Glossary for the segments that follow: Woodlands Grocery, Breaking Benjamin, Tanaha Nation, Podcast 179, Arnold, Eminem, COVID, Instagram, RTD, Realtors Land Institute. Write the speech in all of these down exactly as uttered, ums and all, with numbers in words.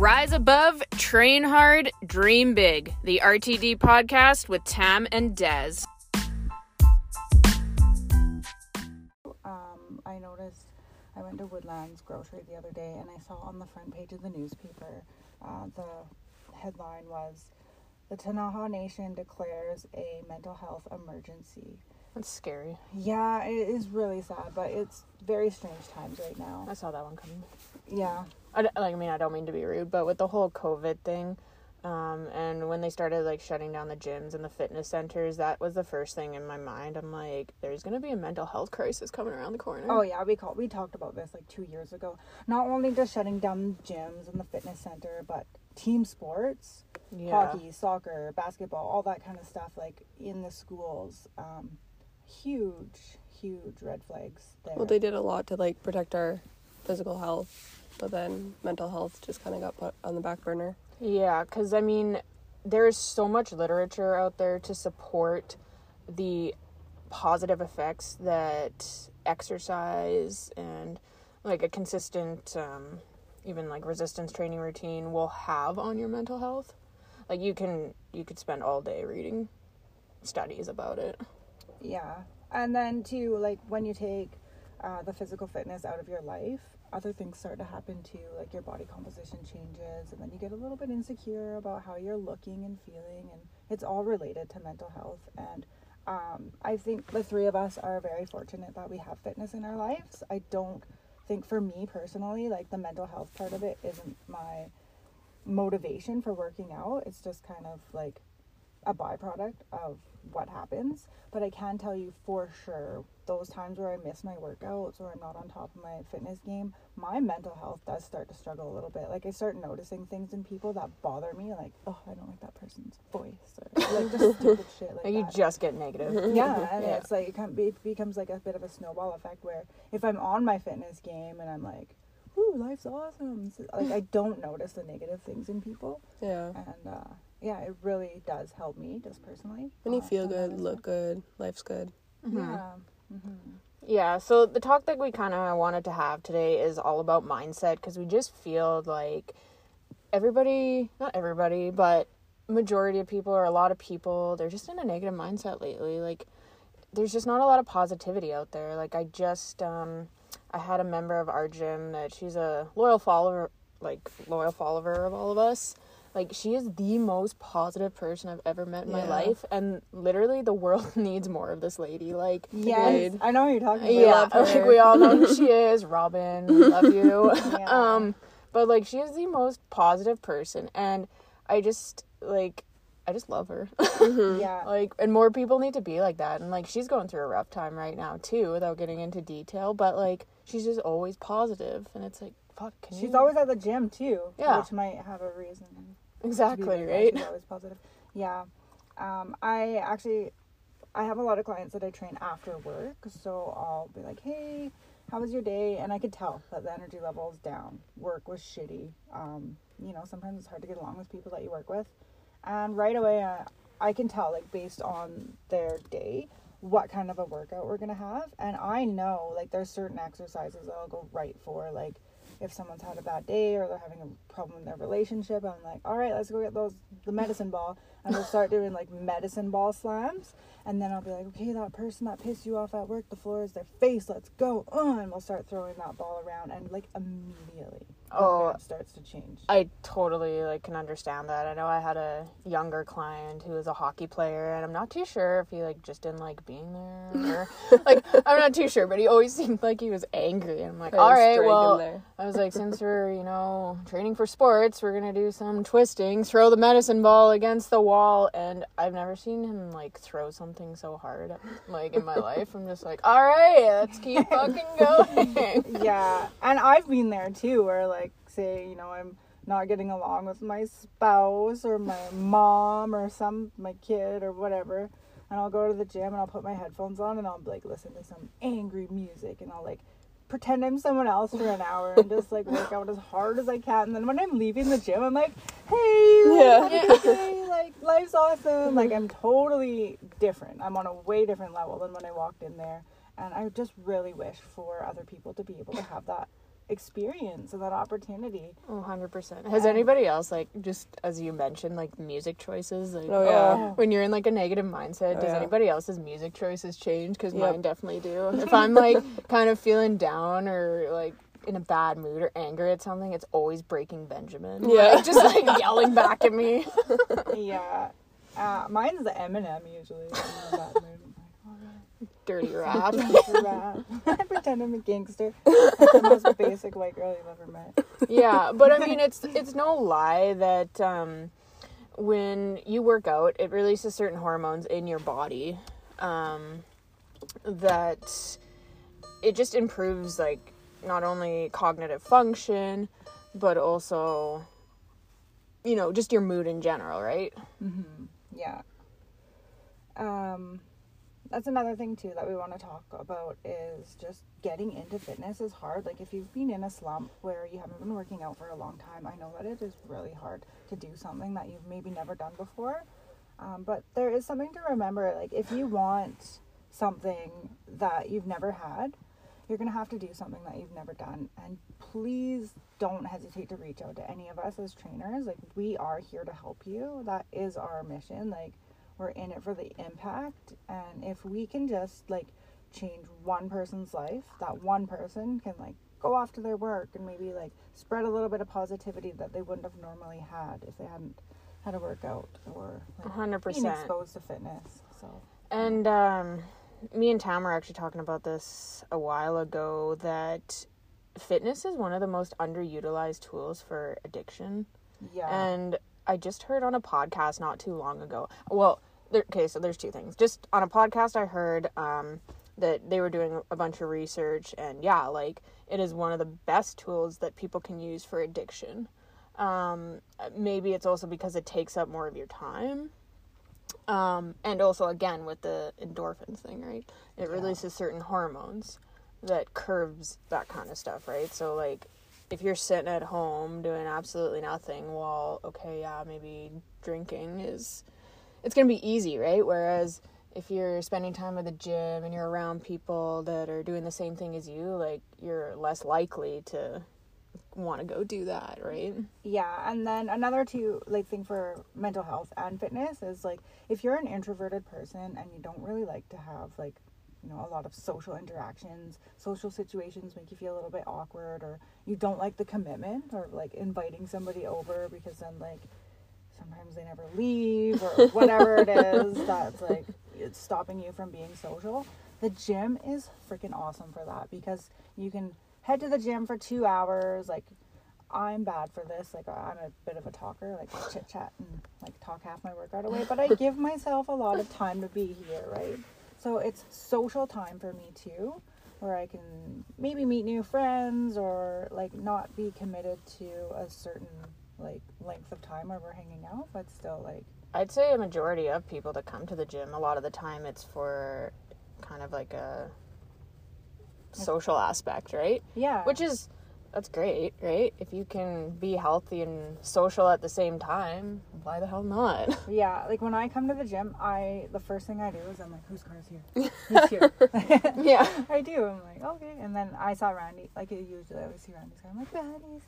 Rise above, train hard, dream big. The R T D podcast with Tam and Dez. Um, I noticed I went to Woodlands Grocery the other day and I saw on the front page of the newspaper, uh, the headline was, "The Tanaha Nation declares a mental health emergency." That's scary. Yeah, it is really sad, but it's very strange times right now. I saw that one coming. Yeah. I, like, I mean, I don't mean to be rude, but with the whole COVID thing, um, and when they started, like, shutting down the gyms and the fitness centers, that was the first thing in my mind. I'm like, there's going to be a mental health crisis coming around the corner. Oh, yeah, we call, we talked about this, like, two years ago. Not only just shutting down gyms and the fitness center, but team sports, yeah. Hockey, soccer, basketball, all that kind of stuff, like, in the schools, um... huge huge red flags there. Well, they did a lot to like protect our physical health, but then mental health just kind of got put on the back burner. Yeah, because I mean there's so much literature out there to support the positive effects that exercise and like a consistent um even like resistance training routine will have on your mental health. Like you can you could spend all day reading studies about it. Yeah, and then too, like when you take uh, the physical fitness out of your life, other things start to happen too, like your body composition changes, and then you get a little bit insecure about how you're looking and feeling, and it's all related to mental health. And um, I think the three of us are very fortunate that we have fitness in our lives. I don't think, for me personally, like the mental health part of it isn't my motivation for working out. It's just kind of like a byproduct of what happens. But I can tell you for sure, those times where I miss my workouts or I'm not on top of my fitness game, my mental health does start to struggle a little bit. Like I start noticing things in people that bother me, like, oh, I don't like that person's voice, or like just stupid shit like that. You just get negative. Yeah, and yeah. It's like it, can be, it becomes like a bit of a snowball effect where if I'm on my fitness game and I'm like, ooh, life's awesome, so, like I don't notice the negative things in people. Yeah, and uh yeah, it really does help me, just personally. When you feel good, look good, life's good. Mm-hmm. Yeah. Mm-hmm. Yeah, so the talk that we kind of wanted to have today is all about mindset, because we just feel like everybody, not everybody, but majority of people or a lot of people, they're just in a negative mindset lately. Like, there's just not a lot of positivity out there. Like, I just, um, I had a member of our gym that she's a loyal follower, like, loyal follower of all of us. Like, she is the most positive person I've ever met in yeah. my life. And literally, the world needs more of this lady. Like, yes, I know who you're talking about. Yeah, we like, we all know who she is. Robin, we love you. Yeah. Um, but, like, she is the most positive person. And I just, like, I just love her. Mm-hmm. Yeah. Like, and more people need to be like that. And, like, she's going through a rough time right now, too, without getting into detail. But, like, she's just always positive. And it's like, fuck, can she's you? Always at the gym, too. Yeah. Which might have a reason. Exactly, right? She's always positive. Yeah. Um, I actually, I have a lot of clients that I train after work, so I'll be like, hey, how was your day? And I could tell that the energy level is down. Work was shitty. Um, you know, sometimes it's hard to get along with people that you work with. And right away, uh, I can tell, like, based on their day, what kind of a workout we're going to have. And I know, like, there's certain exercises that I'll go right for, like, if someone's had a bad day or they're having a problem in their relationship, I'm like, all right, let's go get those the medicine ball. And we'll start doing, like, medicine ball slams. And then I'll be like, okay, that person that pissed you off at work, the floor is their face. Let's go on. And we'll start throwing that ball around. And, like, immediately oh, it starts to change. I totally, like, can understand that. I know I had a younger client who was a hockey player. And I'm not too sure if he, like, just didn't like being there. Or, like, I'm not too sure. But he always seemed like he was angry. And I'm like, all right, well, I was like, since we're, you know, training for sports, we're going to do some twisting. Throw the medicine ball against the wall. wall and I've never seen him like throw something so hard like in my life. I'm just like, all right, let's keep fucking going. Yeah, and I've been there too, where like, say, you know, I'm not getting along with my spouse or my mom or some my kid or whatever, and I'll go to the gym and I'll put my headphones on and I'll like listen to some angry music and I'll like pretend I'm someone else for an hour and just like work out as hard as I can. And then when I'm leaving the gym, I'm like, hey, like, yeah. Okay, like life's awesome. Like I'm totally different. I'm on a way different level than when I walked in there. And I just really wish for other people to be able to have that experience and that opportunity. one hundred percent. Has yeah. anybody else, like, just as you mentioned, like, music choices? Like, oh, yeah. When you're in, like, a negative mindset, oh, does yeah. anybody else's music choices change? Because yep. mine definitely do. If I'm, like, kind of feeling down or, like, in a bad mood or anger at something, it's always Breaking Benjamin. Yeah. Like, just, like, yelling back at me. yeah. Uh, mine's the Eminem, usually. I'm in a bad mood. Dirty rap. Dirty rap. I pretend I'm a gangster. That's the most basic white girl you've ever met. Yeah, but I mean, it's it's no lie that um, when you work out, it releases certain hormones in your body um, that it just improves, like, not only cognitive function, but also, you know, just your mood in general, right? Mm-hmm. Yeah. Um... That's another thing, too, that we want to talk about is just getting into fitness is hard. Like, if you've been in a slump where you haven't been working out for a long time, I know that it is really hard to do something that you've maybe never done before. Um, but there is something to remember. Like, if you want something that you've never had, you're going to have to do something that you've never done. And please don't hesitate to reach out to any of us as trainers. Like, we are here to help you. That is our mission. Like, we're in it for the impact, and if we can just, like, change one person's life, that one person can, like, go off to their work and maybe, like, spread a little bit of positivity that they wouldn't have normally had if they hadn't had a workout or, like, one hundred percent. Being exposed to fitness. So, and um, me and Tam were actually talking about this a while ago, that fitness is one of the most underutilized tools for addiction. Yeah. And I just heard on a podcast not too long ago, well, okay, so there's two things. Just on a podcast, I heard um, that they were doing a bunch of research, and yeah, like, it is one of the best tools that people can use for addiction. Um, maybe it's also because it takes up more of your time. Um, and also, again, with the endorphins thing, right? It yeah. releases certain hormones that curbs that kind of stuff, right? So, like, if you're sitting at home doing absolutely nothing, well, okay, yeah, maybe drinking is... it's going to be easy, right? Whereas if you're spending time at the gym and you're around people that are doing the same thing as you, like, you're less likely to want to go do that, right? Yeah, and then another two, like, thing for mental health and fitness is, like, if you're an introverted person and you don't really like to have, like, you know, a lot of social interactions, social situations make you feel a little bit awkward, or you don't like the commitment, or, like, inviting somebody over because then, like, sometimes they never leave or whatever it is that's, like, it's stopping you from being social. The gym is freaking awesome for that, because you can head to the gym for two hours. Like, I'm bad for this. Like, I'm a bit of a talker. Like, I chit-chat and, like, talk half my workout away. But I give myself a lot of time to be here, right? So it's social time for me, too, where I can maybe meet new friends or, like, not be committed to a certain, like, length of time where we're hanging out, but still, like... I'd say a majority of people that come to the gym, a lot of the time it's for kind of, like, a social aspect, right? Yeah. Which is... that's great, right? If you can be healthy and social at the same time, why the hell not? Yeah, like, when I come to the gym, I the first thing I do is I'm like, whose car's here? Who's here? Yeah. I do. I'm like, okay. And then I saw Randy. Like, usually I always see Randy's car. I'm like, Randy's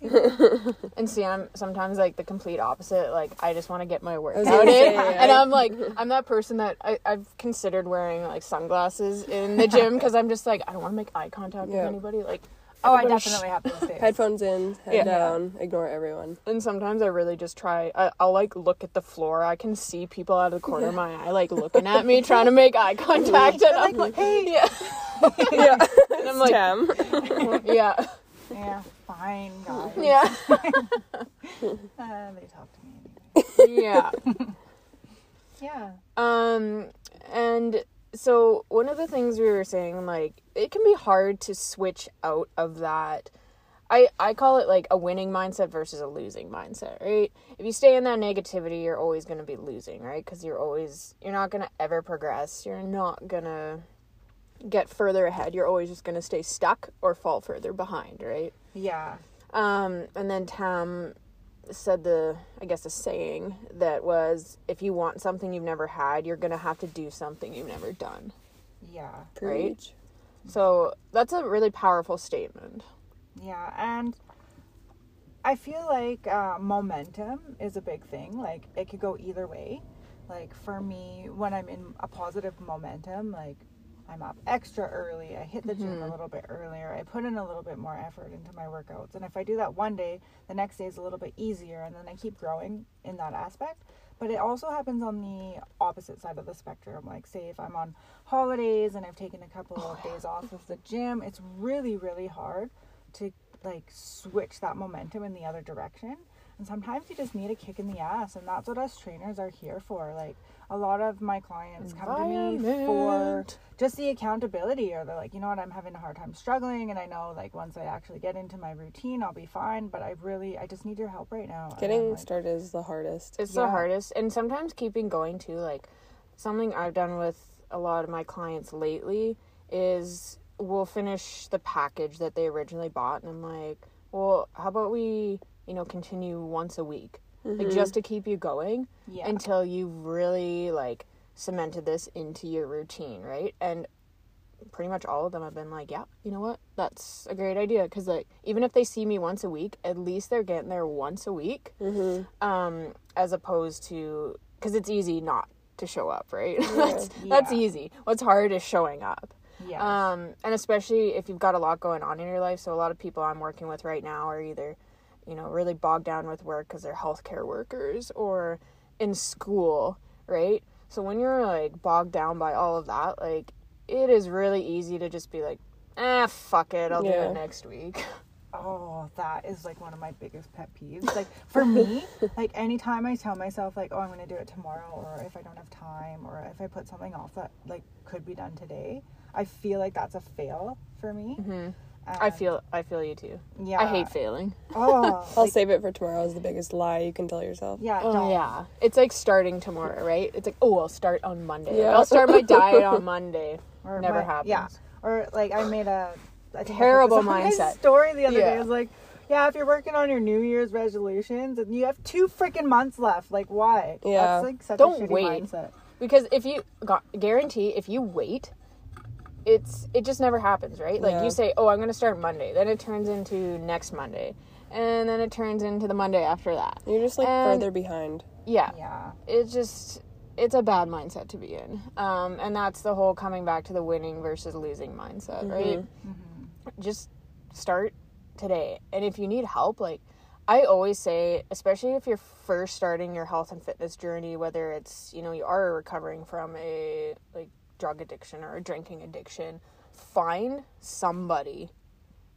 here. And see, I'm sometimes, like, the complete opposite. Like, I just want to get my workout in. And I'm like, I'm that person that I, I've considered wearing, like, sunglasses in the gym because I'm just like, I don't want to make eye contact yeah. with anybody. Like, oh, I definitely have those days. Headphones in, head yeah. down, ignore everyone. And sometimes I really just try, I, I'll, like, look at the floor. I can see people out of the corner of my eye, like, looking at me, trying to make eye contact. They're and like, I'm like, hey. Yeah. yeah. And I'm like, Tam. Yeah. Yeah, fine, guys. Yeah. uh, they talk to me anyway. Yeah. yeah. Um, and... so one of the things we were saying, like, it can be hard to switch out of that. I, I call it, like, a winning mindset versus a losing mindset, right? If you stay in that negativity, you're always going to be losing, right? Because you're always, you're not going to ever progress. You're not going to get further ahead. You're always just going to stay stuck or fall further behind, right? Yeah. Um, and then Tam said the, I guess, a saying that was, if you want something you've never had, you're gonna have to do something you've never done. Yeah. Right? So that's a really powerful statement. Yeah, and I feel like uh, momentum is a big thing. Like, it could go either way. Like, for me, when I'm in a positive momentum, like, I'm up extra early, I hit the mm-hmm. gym a little bit earlier, I put in a little bit more effort into my workouts. And if I do that one day, the next day is a little bit easier, and then I keep growing in that aspect. But it also happens on the opposite side of the spectrum. Like, say if I'm on holidays and I've taken a couple oh, of days yeah. off of the gym, it's really, really hard to, like, switch that momentum in the other direction. And sometimes you just need a kick in the ass, and that's what us trainers are here for. Like, a lot of my clients come to me for just the accountability, or they're like, you know what, I'm having a hard time struggling, and I know, like, once I actually get into my routine, I'll be fine, but I really, I just need your help right now. Getting like, started is the hardest. It's yeah. the hardest, and sometimes keeping going, too. Like, something I've done with a lot of my clients lately is we'll finish the package that they originally bought, and I'm like, well, how about we... you know, continue once a week, mm-hmm. like, just to keep you going yeah. until you've really, like, cemented this into your routine, right? And pretty much all of them have been like, yeah, you know what, that's a great idea, because, like, even if they see me once a week, at least they're getting there once a week, mm-hmm. um, as opposed to, because it's easy not to show up, right? Yeah. that's, yeah. that's easy. What's hard is showing up. Yeah. Um, and especially if you've got a lot going on in your life, so a lot of people I'm working with right now are either... you know, really bogged down with work because they're healthcare workers or in school, right? So when you're, like, bogged down by all of that, like, it is really easy to just be like, ah, eh, fuck it, I'll yeah. do it next week. Oh, that is, like, one of my biggest pet peeves. Like, for me, like, anytime I tell myself, like, oh, I'm going to do it tomorrow, or if I don't have time, or if I put something off that, like, could be done today, I feel like that's a fail for me. Mm-hmm. Um, I feel I feel you too. Yeah. I hate failing. Oh, I'll like, save it for tomorrow is the biggest lie you can tell yourself. Yeah. Oh, no. Yeah. It's like starting tomorrow, right? It's like, oh, I'll start on Monday. Yeah. I'll start my diet on Monday. Or Never my, happens. Yeah. Or, like, I made a, a terrible mindset story the other yeah. day. I was like, yeah, if you're working on your New Year's resolutions and you have two freaking months left, like, why? Yeah. That's, like, such Don't a shitty wait. mindset. Because if you got, guarantee if you wait. It's it just never happens, right? Like, yeah. you say, oh, I'm going to start Monday. Then it turns into next Monday. And then it turns into the Monday after that. You're just, like, and further behind. Yeah. Yeah. It's just, it's a bad mindset to be in. Um, and that's the whole coming back to the winning versus losing mindset, mm-hmm. right? Mm-hmm. Just start today. And if you need help, like, I always say, especially if you're first starting your health and fitness journey, whether it's, you know, you are recovering from a, like, drug addiction or a drinking addiction, find somebody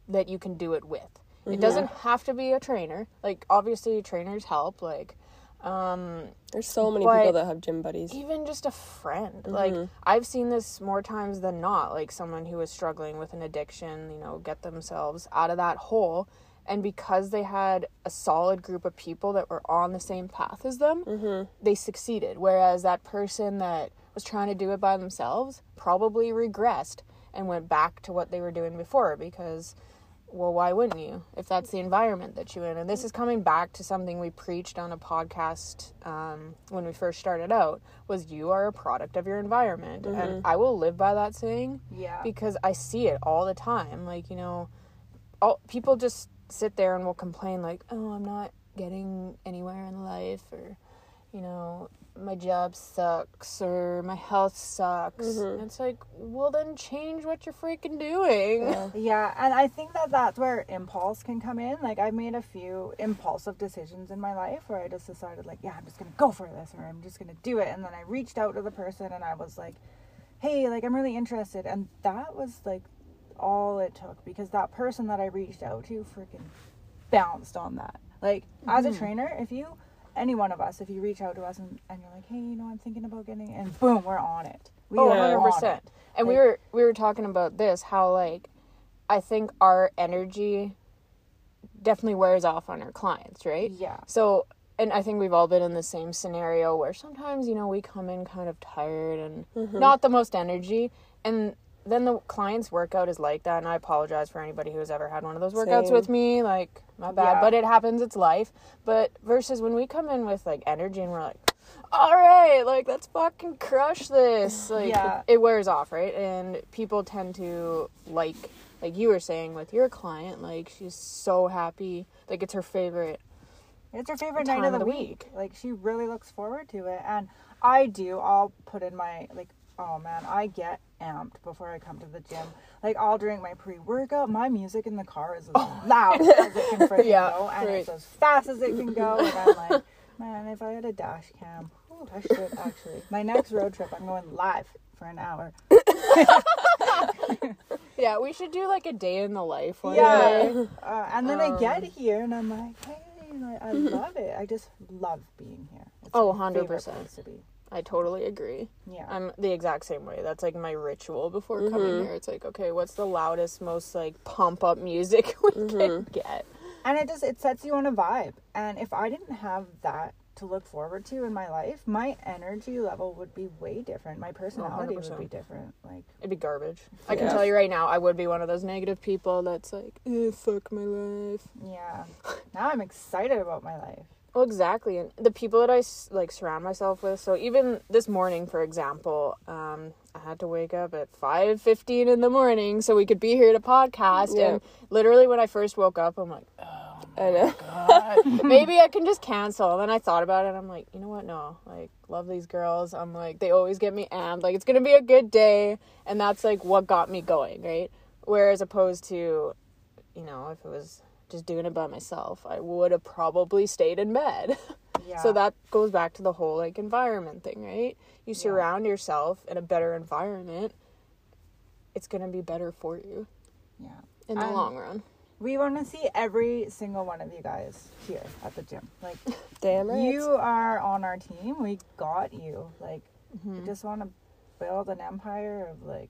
that you can do it with. Mm-hmm. It doesn't have to be a trainer. Like, obviously trainers help, like, um there's so many people that have gym buddies. Even just a friend. Mm-hmm. Like, I've seen this more times than not, like, someone who was struggling with an addiction, you know, get themselves out of that hole, and because they had a solid group of people that were on the same path as them, mm-hmm. they succeeded, whereas that person that was trying to do it by themselves probably regressed and went back to what they were doing before, because, well, why wouldn't you if that's the environment that you're in? And this is coming back to something we preached on a podcast um when we first started out, was you are a product of your environment. Mm-hmm. And I will live by that saying, yeah, because I see it all the time. Like, you know, all people just sit there and will complain, like, oh, I'm not getting anywhere in life, or, you know, my job sucks, or my health sucks. Mm-hmm. It's like, well, then change what you're freaking doing. Yeah. yeah, and I think that that's where impulse can come in. Like, I've made a few impulsive decisions in my life where I just decided, like, yeah, I'm just going to go for this, or I'm just going to do it. And then I reached out to the person, and I was like, hey, like, I'm really interested. And that was, like, all it took, because that person that I reached out to freaking bounced on that. Like, mm-hmm. as a trainer, if you... any one of us, if you reach out to us and, and you're like, hey, you know, I'm thinking about getting, and boom, we're on it. We oh, are one hundred percent. On it. And, like, we were we were talking about this, how, like, I think our energy definitely wears off on our clients, right? Yeah. So, and I think we've all been in the same scenario where sometimes, you know, we come in kind of tired and mm-hmm. not the most energy, and then the client's workout is like that, and I apologize for anybody who's ever had one of those workouts Same. with me. Like, my bad, yeah. but it happens, it's life. But versus when we come in with, like, energy and we're like, all right, like, let's fucking crush this. Like, yeah. it, it wears off, right? And people tend to like like you were saying with your client, like she's so happy, like it's her favorite it's her favorite night of the, of the week. week Like she really looks forward to it. And I do, I'll put in my, like, oh man, I get amped before I come to the gym. Like, I'll drink my pre-workout. My music in the car is as oh. loud as it can freaking yeah, go, and right. it's as fast as it can go. And I'm like, man, if I had a dash cam, ooh, I should actually. My next road trip, I'm going live for an hour. Yeah, we should do like a day in the life one yeah. day. Uh, and then um, I get here and I'm like, hey, like, I love it. I just love being here. It's oh, my one hundred percent. Favorite place to be. I totally agree. Yeah. I'm the exact same way. That's like my ritual before mm-hmm. coming here. It's like, okay, what's the loudest, most like pump up music we mm-hmm. can get? And it just, it sets you on a vibe. And if I didn't have that to look forward to in my life, my energy level would be way different. My personality one hundred percent would be different. Like, it'd be garbage. Yeah. I can tell you right now, I would be one of those negative people that's like, eh, fuck my life. Yeah. Now I'm excited about my life. Well, exactly. And the people that I, like, surround myself with. So even this morning, for example, um, I had to wake up at five fifteen in the morning so we could be here to podcast. Yeah. And literally when I first woke up, I'm like, oh, I know. God. Maybe I can just cancel. And then I thought about it. And I'm like, you know what? No. Like, love these girls. I'm like, they always get me amped. Like, it's going to be a good day. And that's, like, what got me going, right? Whereas opposed to, you know, if it was just doing it by myself, I would have probably stayed in bed. Yeah. So that goes back to the whole, like, environment thing, right? You surround yeah. yourself in a better environment, it's going to be better for you. Yeah. In the and long run. We want to see every single one of you guys here at the gym. Like, damn it. You are on our team. We got you. Like, mm-hmm. we just want to build an empire of, like,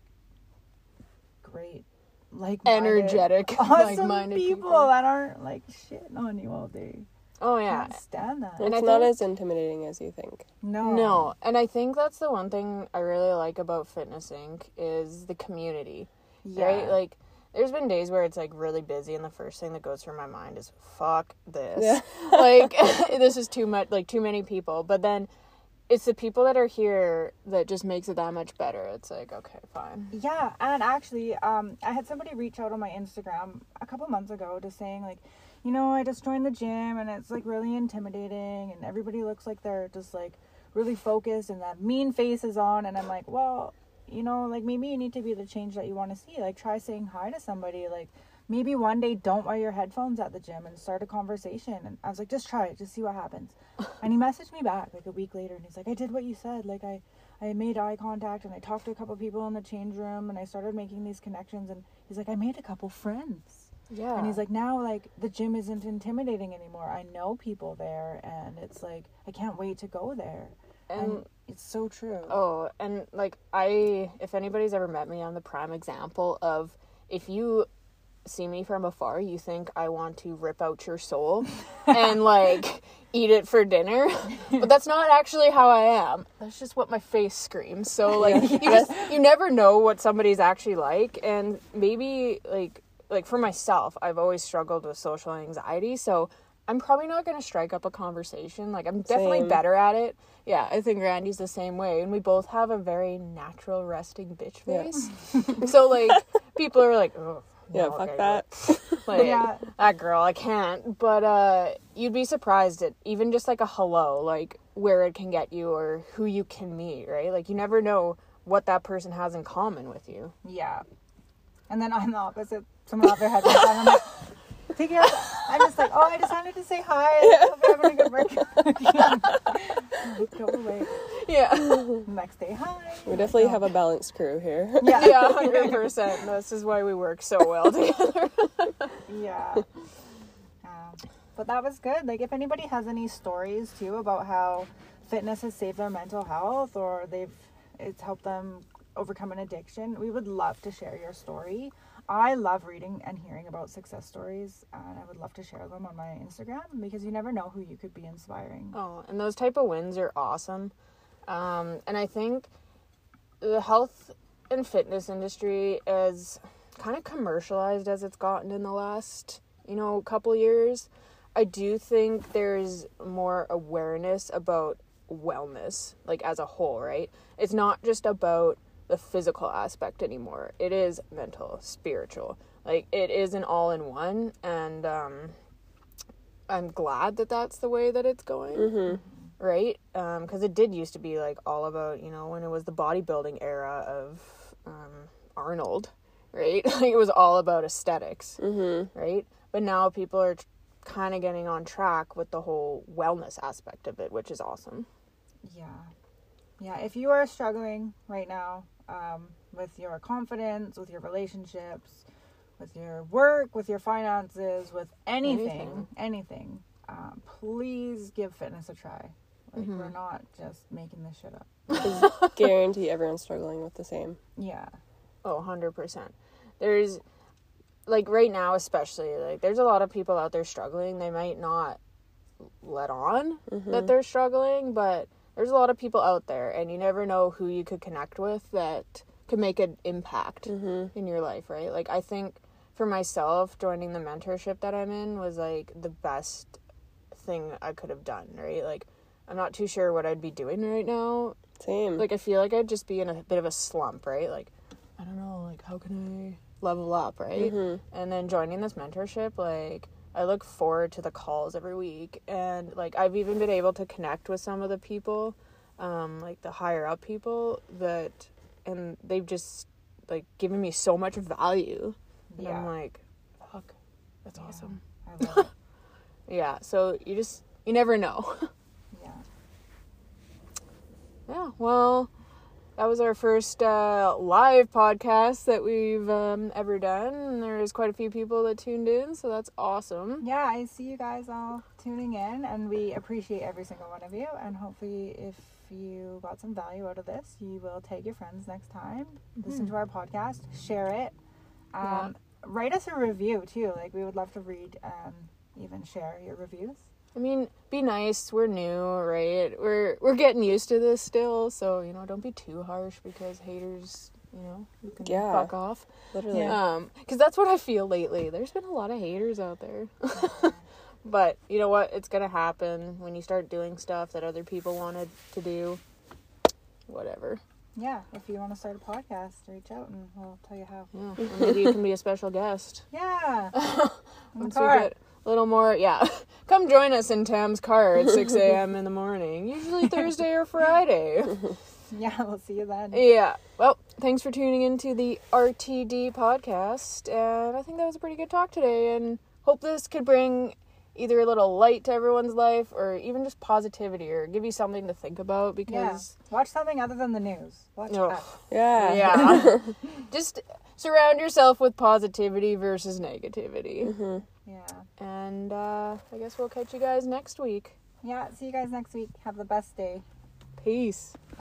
great, like, energetic, awesome people, people that aren't like shitting on you all day. Oh yeah, I can't stand that. And it's not as intimidating as you think. No, no. And I think that's the one thing I really like about Fitness Incorporated is the community. Yeah. Right? Like, there's been days where it's like really busy, and the first thing that goes through my mind is fuck this. Yeah. Like, this is too much. Like, too many people. But then it's the people that are here that just makes it that much better. It's like, okay, fine. Yeah, and actually, um, I had somebody reach out on my Instagram a couple months ago just saying, like, you know, I just joined the gym, and it's, like, really intimidating, and everybody looks like they're just, like, really focused, and that mean face is on, and I'm like, well, you know, like, maybe you need to be the change that you want to see. Like, try saying hi to somebody. Like, maybe one day don't wear your headphones at the gym and start a conversation. And I was like, just try it, just see what happens. And he messaged me back like a week later, and he's like, I did what you said. Like, I, I made eye contact, and I talked to a couple people in the change room, and I started making these connections. And he's like, I made a couple friends. Yeah. And he's like, now, like, the gym isn't intimidating anymore. I know people there, and it's like, I can't wait to go there. And, and it's so true. Oh, and like, I, if anybody's ever met me, I'm the prime example of, if you see me from afar, you think I want to rip out your soul and, like, eat it for dinner, but that's not actually how I am. That's just what my face screams. So, like, yeah. you just you never know what somebody's actually like. And maybe, like, like for myself, I've always struggled with social anxiety, so I'm probably not going to strike up a conversation. Like, I'm definitely same. Better at it. Yeah, I think Randy's the same way. And we both have a very natural resting bitch face. Yeah. So, like, people are like, oh, yeah, no, fuck okay, that. Like, yeah. that girl, I can't. But uh, you'd be surprised at even just, like, a hello, like, where it can get you or who you can meet, right? Like, you never know what that person has in common with you. Yeah. And then I'm the opposite. Someone off their head. I'm like, take it out. I'm just like, oh, I just wanted to say hi. I hope you're having a good workout. Go away. Yeah. Next day, hi. We definitely oh. have a balanced crew here. Yeah, yeah, one hundred percent. This is why we work so well together. Yeah. Um, but that was good. Like, if anybody has any stories, too, about how fitness has saved their mental health, or they've it's helped them overcome an addiction, we would love to share your story. I love reading and hearing about success stories, and I would love to share them on my Instagram, because you never know who you could be inspiring. Oh, and those type of wins are awesome. Um, and I think the health and fitness industry is kind of commercialized as it's gotten in the last, you know, couple years. I do think there's more awareness about wellness, like, as a whole, right? It's not just about the physical aspect anymore. It is mental, spiritual. Like, it is an all-in-one, and um, I'm glad that that's the way that it's going, mm-hmm. right? Because um, it did used to be, like, all about, you know, when it was the bodybuilding era of um, Arnold, right? Like, it was all about aesthetics, mm-hmm. right? But now people are t- kind of getting on track with the whole wellness aspect of it, which is awesome. Yeah. Yeah, if you are struggling right now um, with your confidence, with your relationships, with your work, with your finances, with anything, anything, anything um, please give fitness a try. Like, mm-hmm. we're not just making this shit up. I guarantee everyone's struggling with the same. Yeah. Oh, one hundred percent. There's, like, right now especially, like, there's a lot of people out there struggling. They might not let on mm-hmm. that they're struggling, but there's a lot of people out there, and you never know who you could connect with that could make an impact mm-hmm. in your life, right? Like, I think for myself, joining the mentorship that I'm in was, like, the best thing I could have done, right? Like, I'm not too sure what I'd be doing right now. Same. Like, I feel like I'd just be in a bit of a slump, right? Like, I don't know, like, how can I level up, right? Mm-hmm. And then joining this mentorship, like, I look forward to the calls every week, and, like, I've even been able to connect with some of the people, um, like, the higher-up people that, and they've just, like, given me so much value, and yeah. I'm like, fuck, that's yeah. awesome. I love it. Yeah, so you just, you never know. Yeah. Yeah, well, that was our first uh, live podcast that we've um, ever done. There's quite a few people that tuned in, so that's awesome. Yeah, I see you guys all tuning in, and we appreciate every single one of you. And hopefully, if you got some value out of this, you will take your friends next time, mm-hmm. listen to our podcast, share it, um, yeah. write us a review too. Like, we would love to read and even share your reviews. I mean, be nice. We're new, right? We're we're getting used to this still, so, you know, don't be too harsh, because haters, you know, you can yeah. fuck off. Literally. Um, because that's what I feel lately. There's been a lot of haters out there. But you know what? It's going to happen when you start doing stuff that other people wanted to do. Whatever. Yeah. If you want to start a podcast, reach out and we'll tell you how. Yeah. And maybe you can be a special guest. Yeah. Once we get a little more, yeah. Come join us in Tam's car at six a.m. in the morning, usually Thursday or Friday. Yeah, we'll see you then. Yeah. Well, thanks for tuning in to the R T D podcast, and I think that was a pretty good talk today, and hope this could bring either a little light to everyone's life, or even just positivity, or give you something to think about, because... Yeah. Watch something other than the news. Watch oh. us. Yeah. Yeah. Just surround yourself with positivity versus negativity. Mm-hmm. Yeah. And uh, I guess we'll catch you guys next week. Yeah, see you guys next week. Have the best day. Peace.